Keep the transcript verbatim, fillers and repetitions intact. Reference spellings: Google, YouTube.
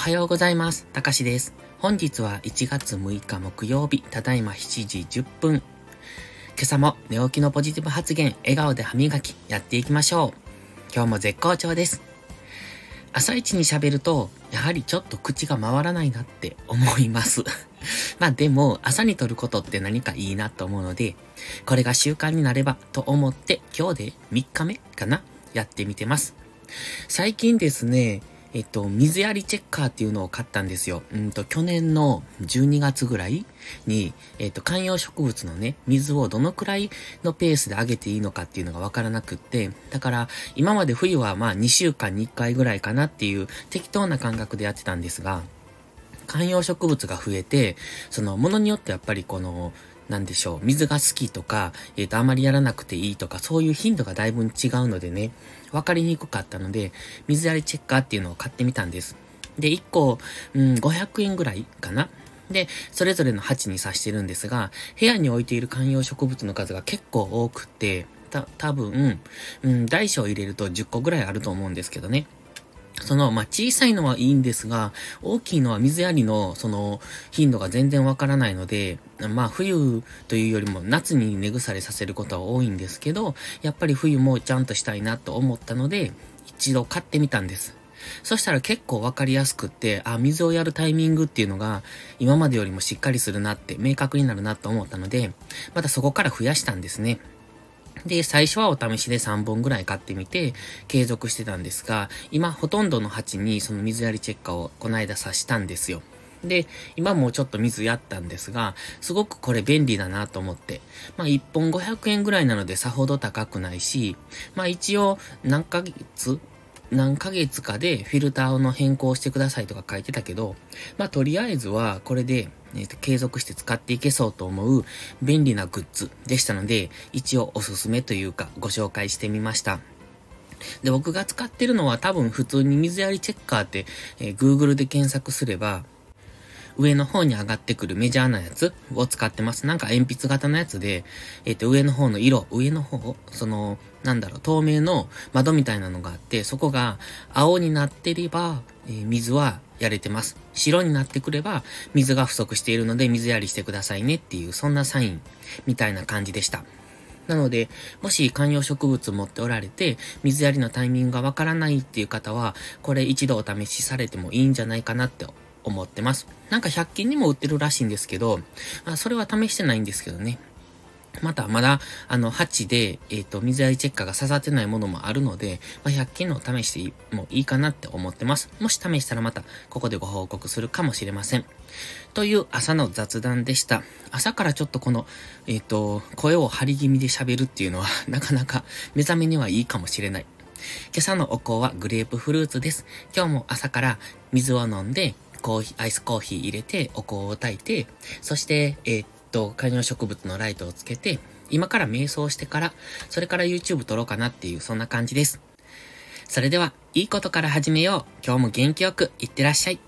おはようございます。たかしです。本日はいちがつむいか木曜日、ただいましちじじゅっぷん。今朝も寝起きのポジティブ発言、笑顔で歯磨き、やっていきましょう。今日も絶好調です。朝一に喋ると、やはりちょっと口が回らないなって思います。まあでも、朝にとることって何かいいなと思うので、これが習慣になればと思って、今日でみっかめかな、やってみてます。最近ですね、えっと、水やりチェッカーっていうのを買ったんですよ。うんと、去年のじゅうにがつぐらいに、えっと、観葉植物のね、水をどのくらいのペースで上げていいのかっていうのがわからなくって、だから、今まで冬はまあにしゅうかんにいっかいぐらいかなっていう適当な感覚でやってたんですが、観葉植物が増えて、その、ものによってやっぱりこの、なんでしょう、水が好きとか、えっと、あまりやらなくていいとか、そういう頻度がだいぶ違うのでね、わかりにくかったので、水やりチェッカーっていうのを買ってみたんです。で、いっこ、うん、ごひゃくえんぐらいかな。で、それぞれの鉢に挿してるんですが、部屋に置いている観葉植物の数が結構多くて、た、多分、うん、大小入れるとじゅっこぐらいあると思うんですけどね。その、まあ、小さいのはいいんですが、大きいのは水やりの、その、頻度が全然わからないので、まあ、冬というよりも夏に根腐れさせることは多いんですけど、やっぱり冬もちゃんとしたいなと思ったので、一度買ってみたんです。そしたら結構わかりやすくって、あ、水をやるタイミングっていうのが、今までよりもしっかりするなって、明確になるなと思ったので、またそこから増やしたんですね。で、最初はお試しでさんぼんぐらい買ってみて、継続してたんですが、今ほとんどの鉢にその水やりチェッカーをこの間挿したんですよ。で、今もうちょっと水やったんですが、すごくこれ便利だなと思って。まあいっぽんごひゃくえんぐらいなのでさほど高くないし、まあ一応何ヶ月何ヶ月かでフィルターの変更してくださいとか書いてたけど、まあとりあえずはこれで、えー、と継続して使っていけそうと思う便利なグッズでしたので、一応おすすめというかご紹介してみました。で、僕が使ってるのは多分普通に水やりチェッカーって、えー、Google で検索すれば、上の方に上がってくるメジャーなやつを使ってます。なんか鉛筆型のやつで、えっと、上の方の色、上の方、その、なんだろう、透明の窓みたいなのがあって、そこが青になってれば、えー、水はやれてます。白になってくれば、水が不足しているので水やりしてくださいねっていう、そんなサインみたいな感じでした。なので、もし観葉植物持っておられて、水やりのタイミングがわからないっていう方は、これ一度お試しされてもいいんじゃないかなって思ってます。なんかひゃく均にも売ってるらしいんですけど、あ、それは試してないんですけどね。また、まだ、あの、鉢で、えっと、水やりチェッカーが刺さってないものもあるので、まあ、ひゃく均のを試してもいいかなって思ってます。もし試したらまた、ここでご報告するかもしれません。という朝の雑談でした。朝からちょっとこの、えっと、声を張り気味で喋るっていうのは、なかなか目覚めにはいいかもしれない。今朝のお香はグレープフルーツです。今日も朝から水を飲んで、コーヒー、アイスコーヒー入れて、お香を焚いて、そして、えー、っと、観葉植物のライトをつけて、今から瞑想してから、それから YouTube 撮ろうかなっていう、そんな感じです。それでは、いいことから始めよう。今日も元気よく、いってらっしゃい。